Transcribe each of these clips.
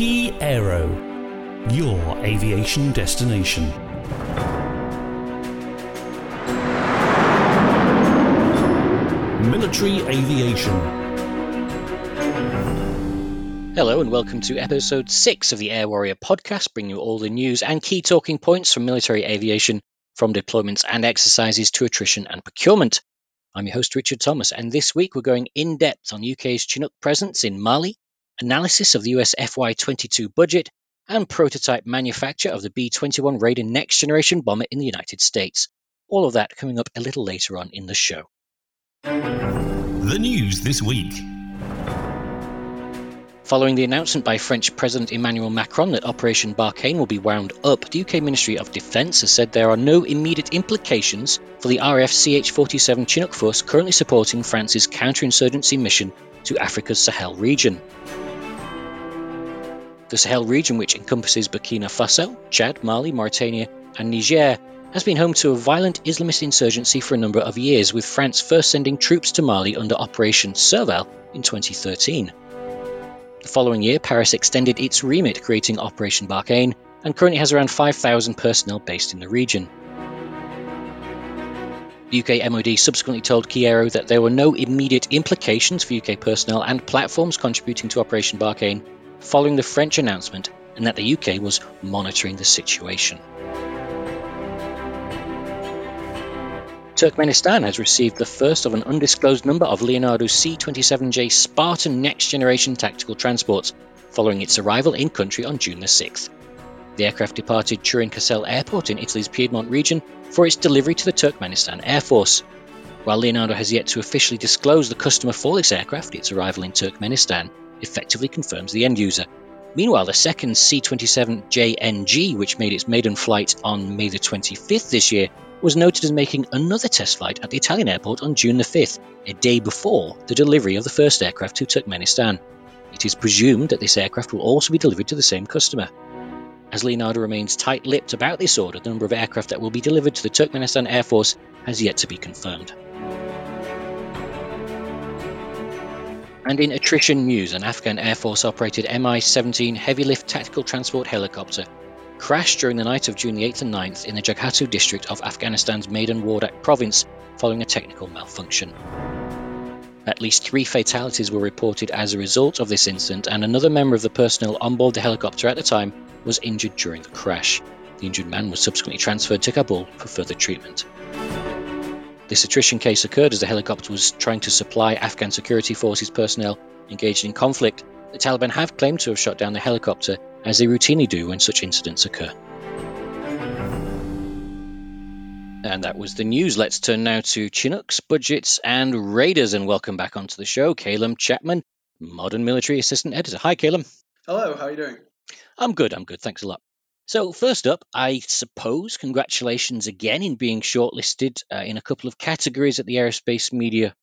Key Aero, your aviation destination. Military aviation. Hello and welcome to episode 6 of the Air Warrior podcast, bringing you all the news and key talking points from military aviation, from deployments and exercises to attrition and procurement. I'm your host Richard Thomas, and this week we're going in depth on UK's Chinook presence in Mali, analysis of the US FY22 budget, and prototype manufacture of the B-21 Raider next generation bomber in the United States. All of that coming up a little later on in the show. The news this week. Following the announcement by French President Emmanuel Macron that Operation Barkhane will be wound up, the UK Ministry of Defence has said there are no immediate implications for the RAF CH-47 Chinook force currently supporting France's counterinsurgency mission to Africa's Sahel region. The Sahel region, which encompasses Burkina Faso, Chad, Mali, Mauritania and Niger, has been home to a violent Islamist insurgency for a number of years, with France first sending troops to Mali under Operation Serval in 2013. The following year, Paris extended its remit, creating Operation Barkhane, and currently has around 5,000 personnel based in the region. The UK MOD subsequently told Key Aero that there were no immediate implications for UK personnel and platforms contributing to Operation Barkhane following the French announcement, and that the UK was monitoring the situation. Turkmenistan has received the first of an undisclosed number of Leonardo C-27J Spartan next-generation tactical transports, following its arrival in country on June the 6th. The aircraft departed Turin Caselle Airport in Italy's Piedmont region for its delivery to the Turkmenistan Air Force. While Leonardo has yet to officially disclose the customer for this aircraft, its arrival in Turkmenistan effectively confirms the end user. Meanwhile, the second C-27JNG, which made its maiden flight on May the 25th this year, was noted as making another test flight at the Italian airport on June the 5th, a day before the delivery of the first aircraft to Turkmenistan. It is presumed that this aircraft will also be delivered to the same customer. As Leonardo remains tight-lipped about this order, the number of aircraft that will be delivered to the Turkmenistan Air Force has yet to be confirmed. And in attrition news, an Afghan Air Force-operated MI-17 heavy-lift tactical transport helicopter crashed during the night of June 8th and 9th in the Jaghatu district of Afghanistan's Maidan Wardak province following a technical malfunction. At least 3 fatalities were reported as a result of this incident, and another member of the personnel on board the helicopter at the time was injured during the crash. The injured man was subsequently transferred to Kabul for further treatment. This attrition case occurred as the helicopter was trying to supply Afghan security forces personnel engaged in conflict. The Taliban have claimed to have shot down the helicopter, as they routinely do when such incidents occur. And that was the news. Let's turn now to Chinooks, budgets and Raiders, and welcome back onto the show Calum Chapman, Modern Military Assistant Editor. Hi Calum. Hello, how are you doing? I'm good, thanks a lot. So first up, I suppose congratulations again in being shortlisted in a couple of categories at the Aerospace Media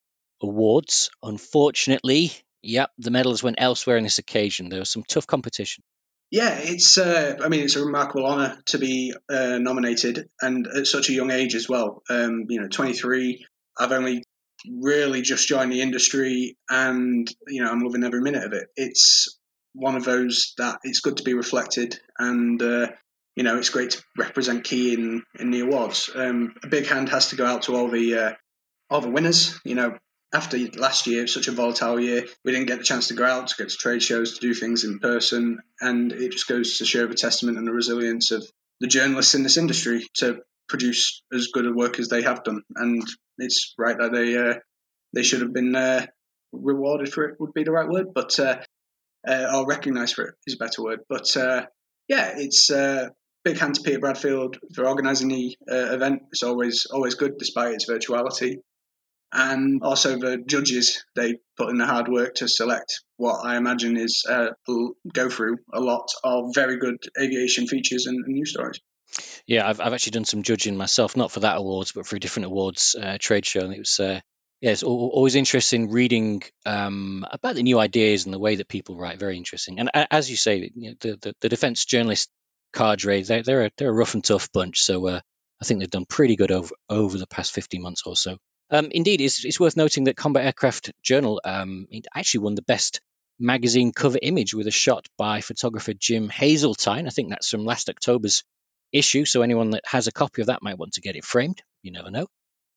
Awards. Unfortunately, the medals went elsewhere on this occasion. There was some tough competition. Yeah, it's a remarkable honour to be nominated, and at such a young age as well. 23, I've only really just joined the industry, and, I'm loving every minute of it. It's one of those that it's good to be reflected, and, it's great to represent Key in the awards. A big hand has to go out to all the winners. After last year, such a volatile year, we didn't get the chance to go out, to go to trade shows, to do things in person, and it just goes to show the testament and the resilience of the journalists in this industry to produce as good a work as they have done. And it's right that they should have been rewarded for it, would be the right word, but or recognised for it is a better word. But it's big hand to Peter Bradfield for organising the event. It's always good, despite its virtuality. And also the judges, they put in the hard work to select what I imagine is go through a lot of very good aviation features and news stories. Yeah, I've actually done some judging myself, not for that awards, but for a different awards trade show. And it was, it's always interesting reading about the new ideas and the way that people write. Very interesting. And as you say, the defence journalist cadre, they're a rough and tough bunch. So I think they've done pretty good over the past 15 months or so. Indeed, it's worth noting that Combat Aircraft Journal actually won the Best magazine cover image with a shot by photographer Jim Hazeltine. I think that's from last October's issue, so anyone that has a copy of that might want to get it framed. You never know.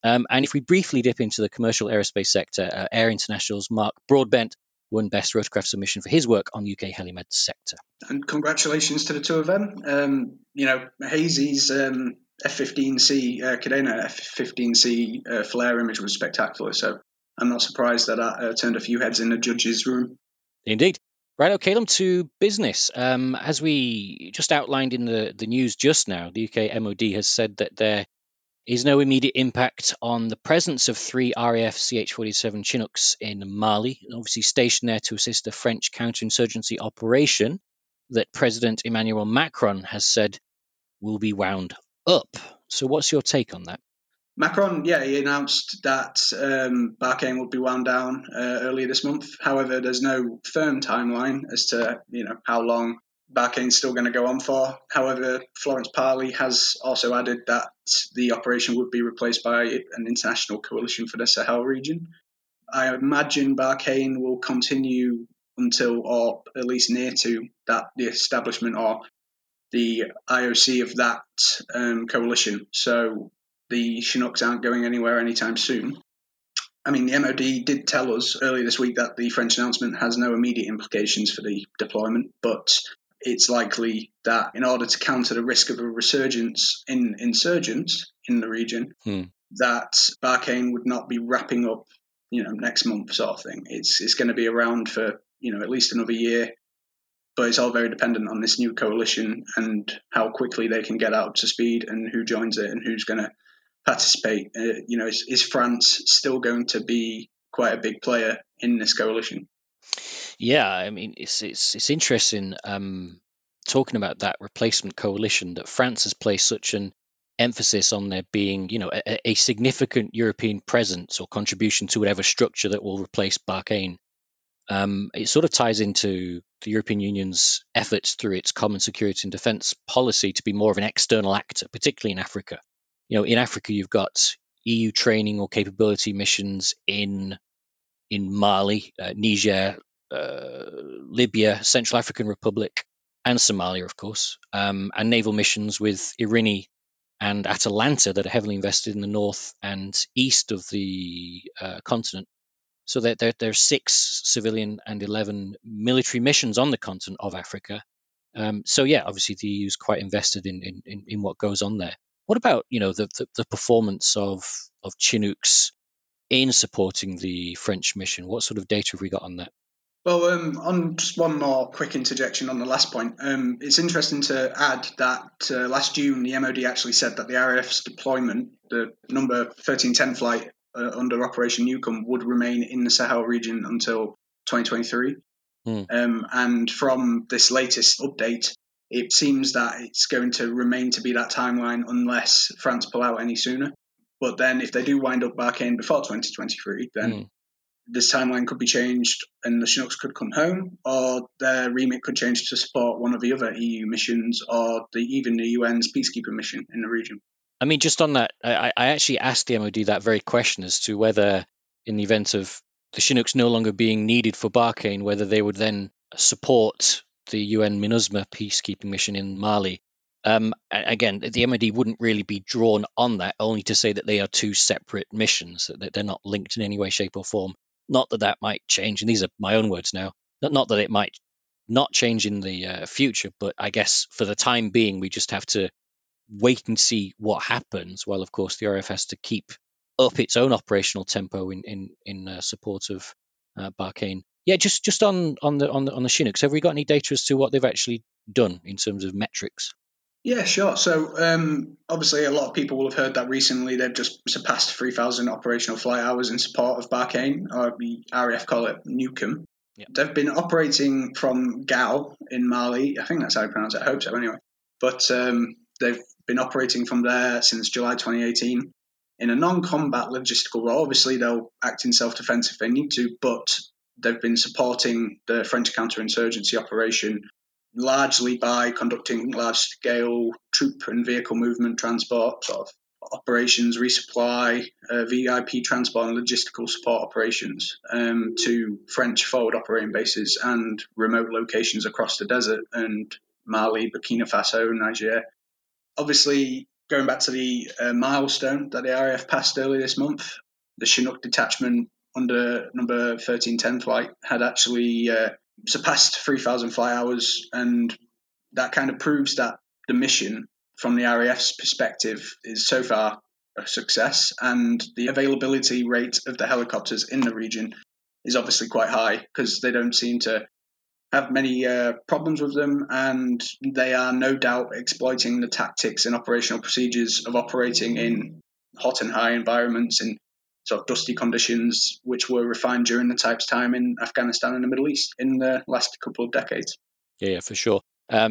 And if we briefly dip into the commercial aerospace sector, Air International's Mark Broadbent won Best Rotorcraft Submission for his work on the UK Helimed sector. And congratulations to the two of them. Hazy's F-15C Kadena F-15C flare image was spectacular, so I'm not surprised that turned a few heads in the judges' room. Indeed. Right, okay, Calum, to business. As we just outlined in the news just now, the UK MOD has said that there is no immediate impact on the presence of 3 RAF CH-47 Chinooks in Mali, obviously stationed there to assist a French counterinsurgency operation that President Emmanuel Macron has said will be wound up. So what's your take on that? Macron, he announced that Barkhane would be wound down earlier this month. However, there's no firm timeline as to how long Barkhane's still going to go on for. However, Florence Parly has also added that the operation would be replaced by an international coalition for the Sahel region. I imagine Barkhane will continue until, or at least near to, that the establishment or the IOC of that coalition. So the Chinooks aren't going anywhere anytime soon. I mean, the MOD did tell us earlier this week that the French announcement has no immediate implications for the deployment, but it's likely that in order to counter the risk of a resurgence in insurgents in the region, that Barkhane would not be wrapping up, next month sort of thing. It's going to be around for, at least another year, but it's all very dependent on this new coalition and how quickly they can get out to speed and who joins it and who's going to participate. Is France still going to be quite a big player in this coalition? Yeah, I mean, it's interesting talking about that replacement coalition, that France has placed such an emphasis on there being, a significant European presence or contribution to whatever structure that will replace Barkhane. It sort of ties into the European Union's efforts through its common security and defence policy to be more of an external actor, particularly in Africa. In Africa, you've got EU training or capability missions in Mali, Niger, Libya, Central African Republic, and Somalia, of course, and naval missions with Irini and Atalanta that are heavily invested in the north and east of the continent. So there are 6 civilian and 11 military missions on the continent of Africa. Obviously the EU is quite invested in what goes on there. What about, the performance of Chinooks in supporting the French mission? What sort of data have we got on that? Well, on just one more quick interjection on the last point, it's interesting to add that last June, the MOD actually said that the RAF's deployment, the number 1310 flight under Operation Newcomb, would remain in the Sahel region until 2023. And from this latest update, it seems that it's going to remain to be that timeline unless France pull out any sooner. But then if they do wind up Barkhane before 2023, then this timeline could be changed and the Chinooks could come home, or their remit could change to support one of the other EU missions or even the UN's peacekeeper mission in the region. I mean, just on that, I actually asked the MOD that very question as to whether in the event of the Chinooks no longer being needed for Barkhane, whether they would then support the UN MINUSMA peacekeeping mission in Mali. Again, the MOD wouldn't really be drawn on that, only to say that they are 2 separate missions, that they're not linked in any way, shape or form. Not that might change, and these are my own words now, not that it might not change in the future, but I guess for the time being, we just have to wait and see what happens, while of course the RAF has to keep up its own operational tempo in support of Barkhane. Yeah, just on the Chinooks, have we got any data as to what they've actually done in terms of metrics? Yeah, sure. So obviously a lot of people will have heard that recently they've just surpassed 3,000 operational flight hours in support of Barkhane, or the RAF call it Newcomb. Yep. They've been operating from Gao in Mali. I think that's how you pronounce it. I hope so anyway. But they've been operating from there since July 2018 in a non-combat logistical role. Obviously, they'll act in self-defense if they need to, but they've been supporting the French counterinsurgency operation largely by conducting large-scale troop and vehicle movement transport, sort of operations, resupply, VIP transport and logistical support operations to French forward operating bases and remote locations across the desert and Mali, Burkina Faso, Niger. Obviously, going back to the milestone that the RAF passed earlier this month, the Chinook detachment under number 1310 flight had actually surpassed 3,000 flight hours, and that kind of proves that the mission from the RAF's perspective is so far a success, and the availability rate of the helicopters in the region is obviously quite high because they don't seem to have many problems with them, and they are no doubt exploiting the tactics and operational procedures of operating in hot and high environments and sort of dusty conditions, which were refined during the type's time in Afghanistan and the Middle East in the last couple of decades. Yeah, for sure.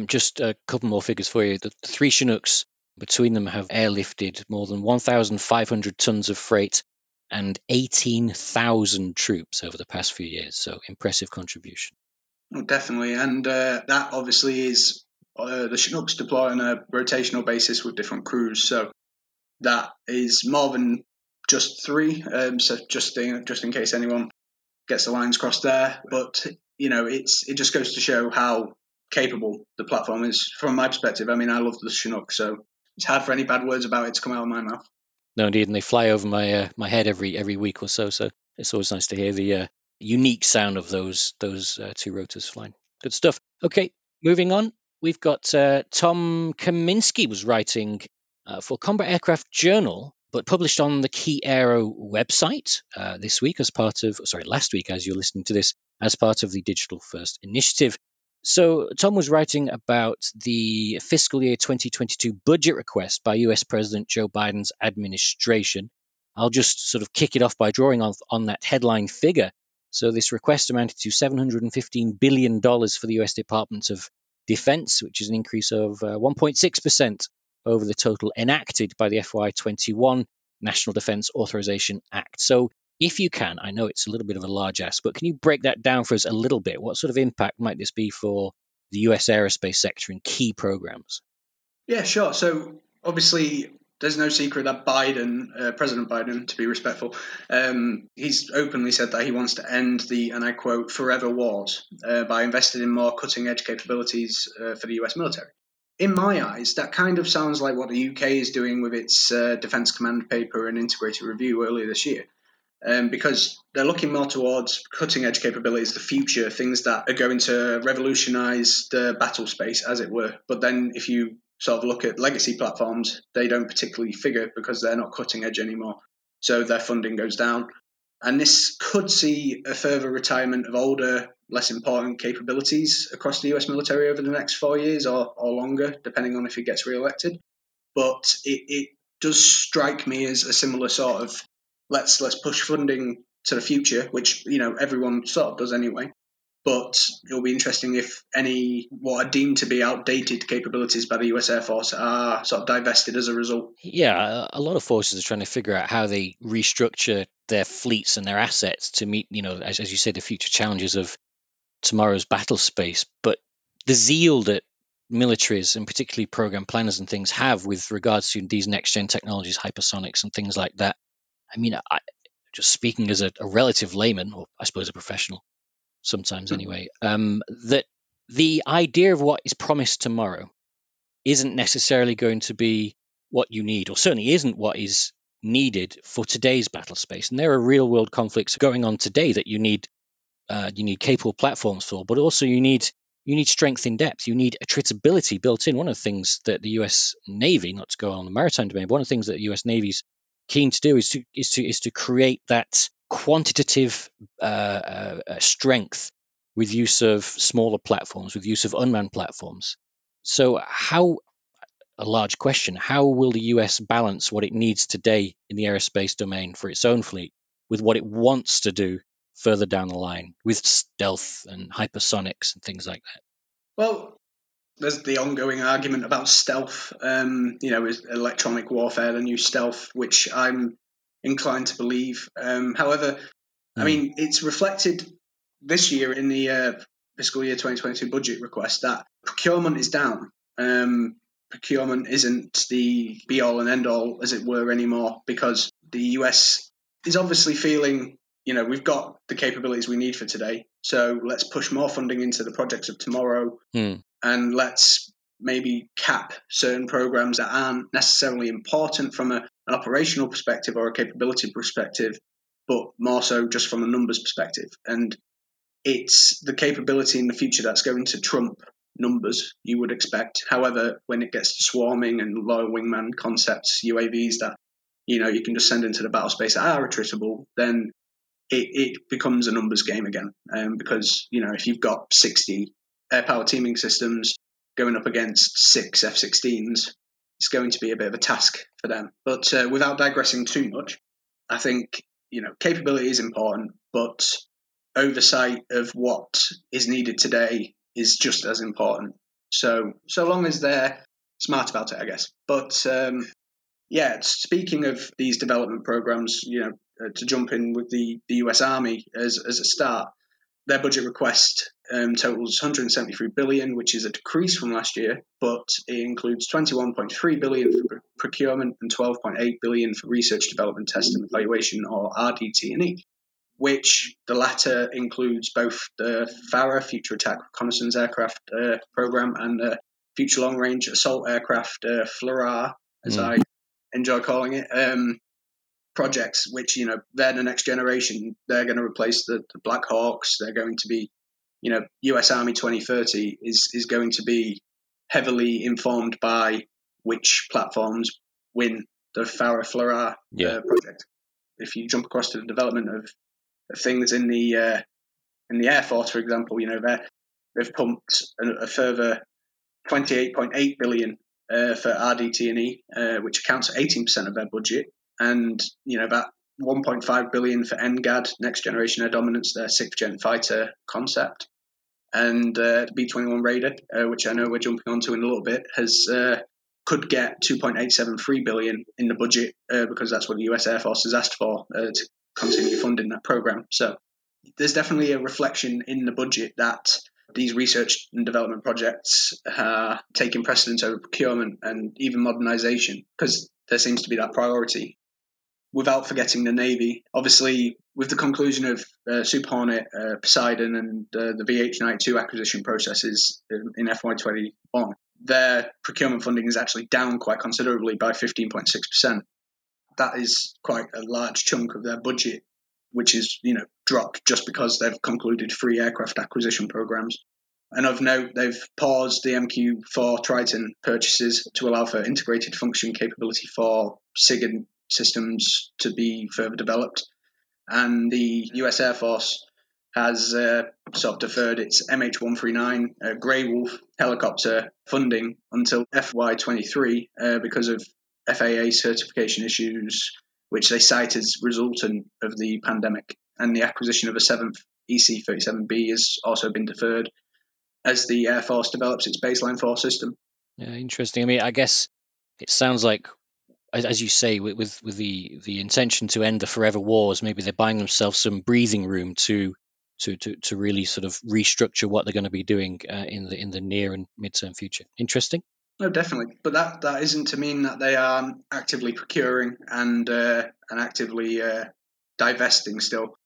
Just a couple more figures for you. The three Chinooks between them have airlifted more than 1,500 tons of freight and 18,000 troops over the past few years. So impressive contribution. Oh, definitely. And that obviously is the Chinooks deploy on a rotational basis with different crews. So that is more than just three. So just in case anyone gets the lines crossed there. But, you know, it just goes to show how capable the platform is. From my perspective, I mean, I love the Chinook, so it's hard for any bad words about it to come out of my mouth. No, indeed, and they fly over my head every week or so it's always nice to hear the unique sound of those two rotors flying. Good stuff. Okay, moving on, we've got Tom Kaminsky was writing for Combat Aircraft Journal, but published on the Key Aero website last week as you're listening to this, as part of the Digital First initiative. So Tom was writing about the fiscal year 2022 budget request by US President Joe Biden's administration. I'll just sort of kick it off by drawing on that headline figure. So this request amounted to $715 billion for the US Department of Defense, which is an increase of 1.6% over the total enacted by the FY21 National Defense Authorization Act. So if you can, I know it's a little bit of a large ask, but can you break that down for us a little bit? What sort of impact might this be for the US aerospace sector in key programs? Yeah, sure. So obviously, there's no secret that President Biden, to be respectful, he's openly said that he wants to end the, and I quote, forever wars by investing in more cutting edge capabilities for the US military. In my eyes, that kind of sounds like what the UK is doing with its Defence Command paper and Integrated Review earlier this year. Because they're looking more towards cutting-edge capabilities, the future, things that are going to revolutionise the battle space, as it were. But then if you sort of look at legacy platforms, they don't particularly figure because they're not cutting-edge anymore. So their funding goes down. And this could see a further retirement of older, less important capabilities across the US military over the next 4 years or longer, depending on if he gets re-elected. But it does strike me as a similar sort of let's push funding to the future, which, you know, everyone sort of does anyway. But it'll be interesting if any what are deemed to be outdated capabilities by the US Air Force are sort of divested as a result. Yeah, a lot of forces are trying to figure out how they restructure their fleets and their assets to meet, you know, as you say, the future challenges of tomorrow's battle space. But the zeal that militaries and particularly program planners and things have with regards to these next-gen technologies, hypersonics and things like that, I mean, just speaking as a relative layman, or I suppose a professional, sometimes anyway, that the idea of what is promised tomorrow isn't necessarily going to be what you need, or certainly isn't what is needed for today's battle space. And there are real world conflicts going on today that you need capable platforms for, but also you need strength in depth. You need attritability built in. One of the things that the U.S. Navy, not to go on the maritime domain, but one of the things that the U.S. Navy's keen to do is to create that quantitative strength with use of smaller platforms, with use of unmanned platforms. So how will the US balance what it needs today in the aerospace domain for its own fleet with what it wants to do further down the line with stealth and hypersonics and things like that? Well, there's the ongoing argument about stealth, is electronic warfare, the new stealth, which I'm inclined to believe. I mean, it's reflected this year in the fiscal year 2022 budget request that procurement is down. procurement isn't the be-all and end-all, as it were, anymore, because the US is obviously feeling, you know, we've got the capabilities we need for today, so let's push more funding into the projects of tomorrow, and let's maybe cap certain programs that aren't necessarily important from an operational perspective or a capability perspective, but more so just from a numbers perspective. And it's the capability in the future that's going to trump numbers, you would expect. However, when it gets to swarming and low wingman concepts, UAVs that, you know, you can just send into the battle space that are attritable, then it becomes a numbers game again. Because, you know, if you've got 60 air power teaming systems going up against 6 F-16s, it's going to be a bit of a task for them. But without digressing too much, I think, you know, capability is important, but oversight of what is needed today is just as important. So long as they're smart about it, I guess. But speaking of these development programs, you know, to jump in with the US Army as a start, their budget request totals $173 billion, which is a decrease from last year, but it includes $21.3 billion for procurement and $12.8 billion for research, development, test and evaluation, or RDT&E, which the latter includes both the FARA, Future Attack Reconnaissance Aircraft Program, and the Future Long Range Assault Aircraft, FLRA, as I enjoy calling it, projects, which, you know, they're the next generation. They're going to replace the Black Hawks. They're going to be, you know, US Army 2030 is going to be heavily informed by which platforms win the FARA-FLRA project. If you jump across to the development of a thing that's in the Air Force, for example, you know, they've pumped a further $28.8 billion for RDT&E, which accounts for 18% of their budget. And, you know, that $1.5 billion for NGAD, Next Generation Air Dominance, their 6th-gen fighter concept. And the B-21 Raider, which I know we're jumping onto in a little bit, could get $2.873 billion in the budget because that's what the US Air Force has asked for to continue funding that program. So there's definitely a reflection in the budget that these research and development projects are taking precedence over procurement and even modernization, because there seems to be that priority. Without forgetting the Navy, obviously, with the conclusion of Super Hornet, Poseidon, and the VH-92 acquisition processes in FY21, their procurement funding is actually down quite considerably by 15.6%. That is quite a large chunk of their budget, which is, you know, dropped just because they've concluded 3 aircraft acquisition programs. And of note, they've paused the MQ-4 Triton purchases to allow for integrated function capability for SIGINT systems to be further developed. And the US Air Force has sort of deferred its MH-139 Grey Wolf helicopter funding until FY23 because of FAA certification issues, which they cite as resultant of the pandemic. And the acquisition of a 7th EC-37B has also been deferred as the Air Force develops its baseline 4 system. Yeah, interesting. I mean, I guess it sounds like, as you say, with the intention to end the forever wars, maybe they're buying themselves some breathing room to really sort of restructure what they're going to be doing in the near and mid-term future. Interesting. No, definitely. But that isn't to mean that they are actively procuring and actively divesting still.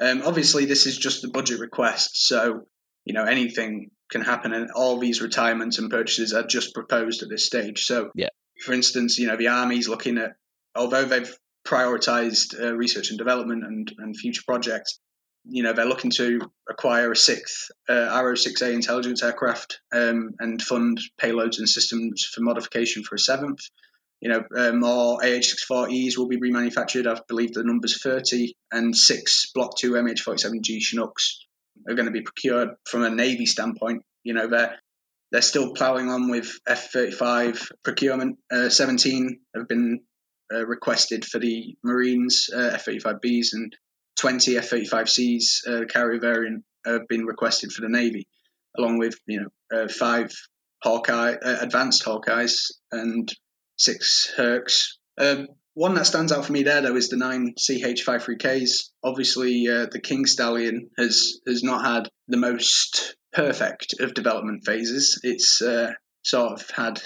Obviously, this is just the budget request, so, you know, anything can happen, and all these retirements and purchases are just proposed at this stage. So, yeah. For instance, you know, the Army's looking at, although they've prioritised research and development and future projects, you know, they're looking to acquire a 6th Arrow 6A intelligence aircraft and fund payloads and systems for modification for a 7th. You know, more AH-64Es will be remanufactured. I believe the number's 30, and 6 Block 2 MH-47G Chinooks are going to be procured. From a Navy standpoint, you know, they're still ploughing on with F-35 procurement. 17 have been requested for the Marines, F-35Bs, and 20 F-35Cs carrier variant have been requested for the Navy, along with, you know, 5 Hawkeye, advanced Hawkeyes, and 6 Hercs. One that stands out for me there, though, is the 9 CH-53Ks. Obviously, the King Stallion has not had the most perfect of development phases. It's sort of had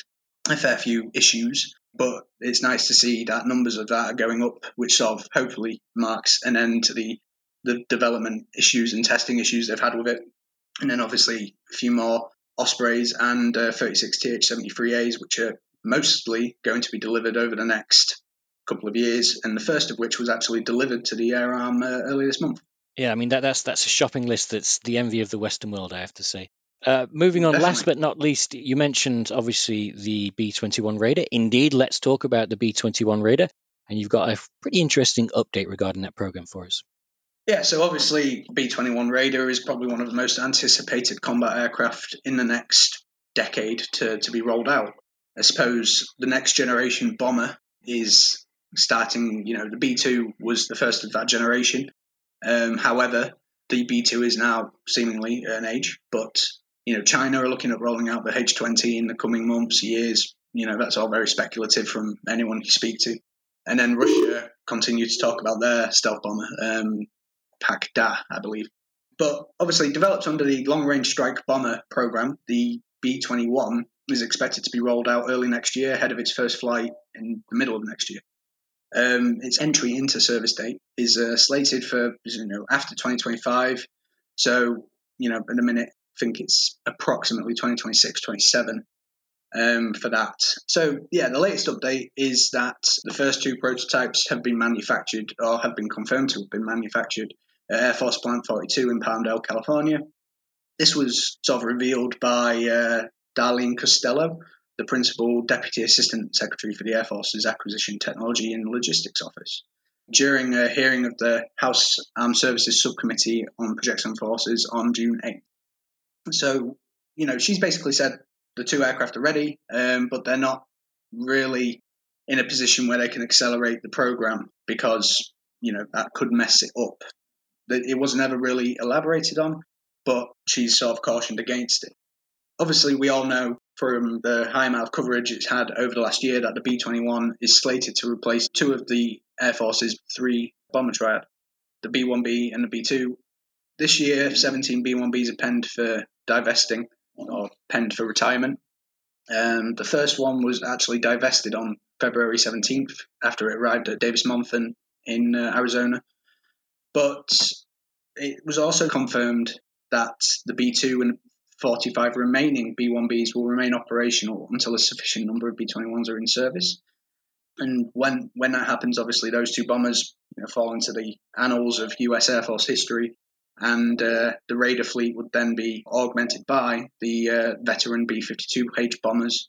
a fair few issues, but it's nice to see that numbers of that are going up, which sort of hopefully marks an end to the development issues and testing issues they've had with it. And then obviously a few more Ospreys and 36 TH-73As, which are mostly going to be delivered over the next couple of years, and the first of which was actually delivered to the Air Arm earlier this month. Yeah, I mean, that's a shopping list that's the envy of the Western world, I have to say. Moving on, Definitely. Last but not least, you mentioned, obviously, the B-21 Raider. Indeed, let's talk about the B-21 Raider, and you've got a pretty interesting update regarding that program for us. Yeah, so obviously, B-21 Raider is probably one of the most anticipated combat aircraft in the next decade to be rolled out. I suppose the next generation bomber is starting, you know, the B-2 was the first of that generation. However, the B-2 is now seemingly an age, but, you know, China are looking at rolling out the H-20 in the coming months, years. You know, that's all very speculative from anyone you speak to. And then Russia continue to talk about their stealth bomber, PAK-DA, I believe. But obviously developed under the long-range strike bomber program, the B-21 is expected to be rolled out early next year, ahead of its first flight in the middle of next year. Its entry into service date is slated for, you know, after 2025. So, you know, in a minute, I think it's approximately 2026, 27 for that. So, yeah, the latest update is that the first two prototypes have been manufactured or have been confirmed to have been manufactured at Air Force Plant 42 in Palmdale, California. This was sort of revealed by Darlene Costello, the Principal Deputy Assistant Secretary for the Air Force's Acquisition Technology and Logistics Office, during a hearing of the House Armed Services Subcommittee on Projects and Forces on June 8th. So, you know, she's basically said the two aircraft are ready, but they're not really in a position where they can accelerate the program because, you know, that could mess it up. It was never really elaborated on, but she's sort of cautioned against it. Obviously, we all know from the high amount of coverage it's had over the last year that the B-21 is slated to replace two of the Air Force's three bomber triad, the B-1B and the B-2. This year, 17 B-1Bs are penned for divesting or penned for retirement. The first one was actually divested on February 17th after it arrived at Davis-Monthan in Arizona. But it was also confirmed that the B-2 and 45 remaining B-1Bs will remain operational until a sufficient number of B-21s are in service. And when that happens, obviously, those two bombers, you know, fall into the annals of US Air Force history, and the Raider fleet would then be augmented by the veteran B-52H bombers,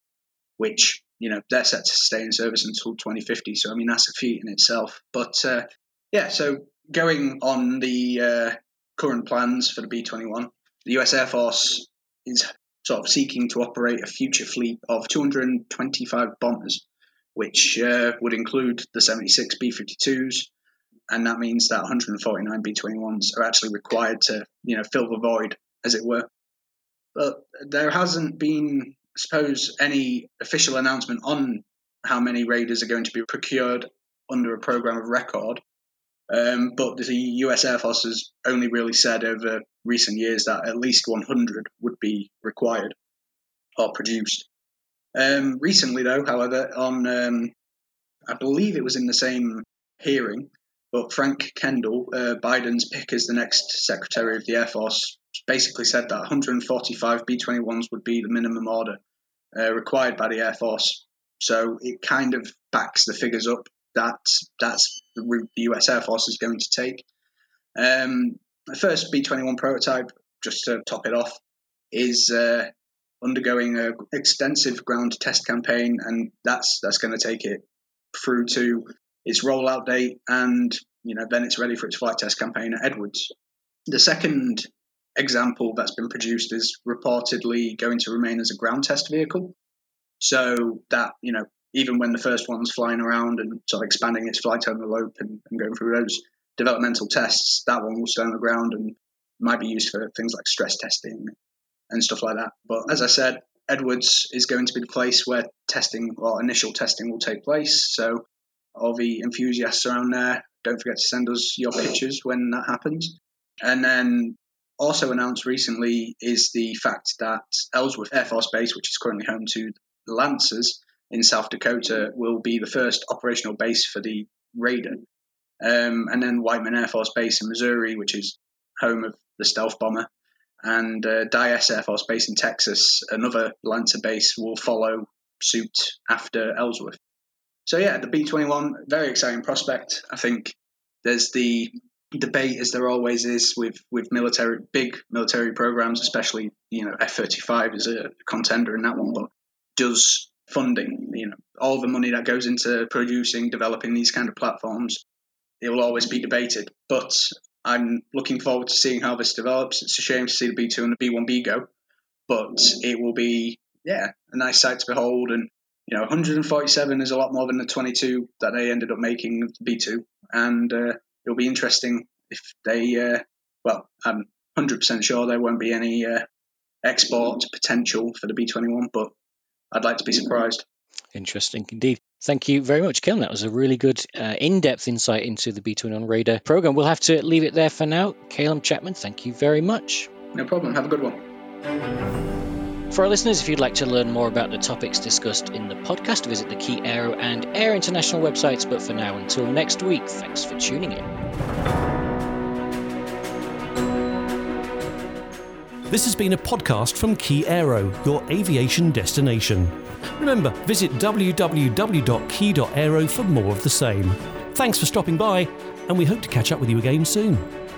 which, you know, they're set to stay in service until 2050. So, I mean, that's a feat in itself. But, yeah, so going on the current plans for the B-21, the US Air Force is sort of seeking to operate a future fleet of 225 bombers, which would include the 76 B-52s, and that means that 149 B-21s are actually required to, you know, fill the void, as it were. But there hasn't been, I suppose, any official announcement on how many Raiders are going to be procured under a program of record. But the US Air Force has only really said over recent years that at least 100 would be required or produced. Recently, though, however, on I believe it was in the same hearing, but Frank Kendall, Biden's pick as the next Secretary of the Air Force, basically said that 145 B-21s would be the minimum order required by the Air Force. So it kind of backs the figures up. That's the route the US Air Force is going to take. The first B-21 prototype, just to top it off, is undergoing an extensive ground test campaign, and that's going to take it through to its rollout date, and, you know, then it's ready for its flight test campaign at Edwards. The second example that's been produced is reportedly going to remain as a ground test vehicle, so that, you know, even when the first one's flying around and sort of expanding its flight envelope and going through those developmental tests, that one will stay on the ground and might be used for things like stress testing and stuff like that. But as I said, Edwards is going to be the place where testing or initial testing will take place. So all the enthusiasts around there, don't forget to send us your pictures when that happens. And then also announced recently is the fact that Ellsworth Air Force Base, which is currently home to the Lancers, in South Dakota will be the first operational base for the Raider. And then Whiteman Air Force Base in Missouri, which is home of the stealth bomber, and Dyess Air Force Base in Texas, another Lancer base, will follow suit after Ellsworth. So yeah, the B-21, very exciting prospect. I think there's the debate, as there always is with military, big military programs, especially, you know, F-35 is a contender in that one, but does funding, you know, all the money that goes into producing, developing these kind of platforms, it will always be debated. But I'm looking forward to seeing how this develops. It's a shame to see the B-2 and the B-1B go, but it will be, yeah, a nice sight to behold. And, you know, 147 is a lot more than the 22 that they ended up making of the B-2. And it'll be interesting if they, I'm 100% sure there won't be any export potential for the B-21, but I'd like to be surprised. Interesting indeed. Thank you very much, Calum. That was a really good in-depth insight into the B-21 Raider program. We'll have to leave it there for now. Calum Chapman, thank you very much. No problem. Have a good one. For our listeners, if you'd like to learn more about the topics discussed in the podcast, visit the Key Aero and Air International websites. But for now, until next week, thanks for tuning in. This has been a podcast from Key Aero, your aviation destination. Remember, visit www.key.aero for more of the same. Thanks for stopping by, and we hope to catch up with you again soon.